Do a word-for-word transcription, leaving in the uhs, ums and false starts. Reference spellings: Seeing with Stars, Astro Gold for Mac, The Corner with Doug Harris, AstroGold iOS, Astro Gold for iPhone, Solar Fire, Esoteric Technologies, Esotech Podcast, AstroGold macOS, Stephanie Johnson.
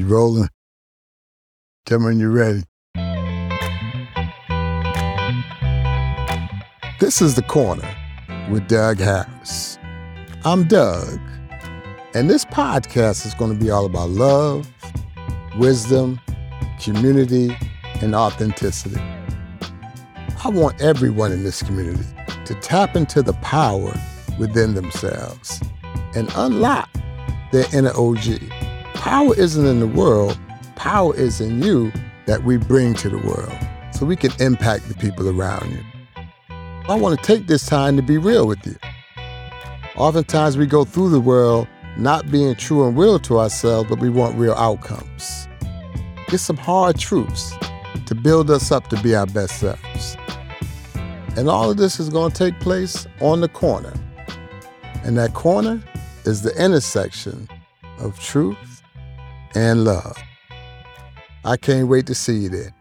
It's rolling. Tell me when you're ready. This is The Corner with Doug Harris. I'm Doug, and this podcast is going to be all about love, wisdom, community, and authenticity. I want everyone in this community to tap into the power within themselves and unlock their inner O G. Power isn't in the world. Power is in you that we bring to the world so we can impact the people around you. I want to take this time to be real with you. Oftentimes we go through the world not being true and real to ourselves, but we want real outcomes. Get some hard truths to build us up to be our best selves. And all of this is going to take place on the corner. And that corner is the intersection of truth and love. I can't wait to see you there.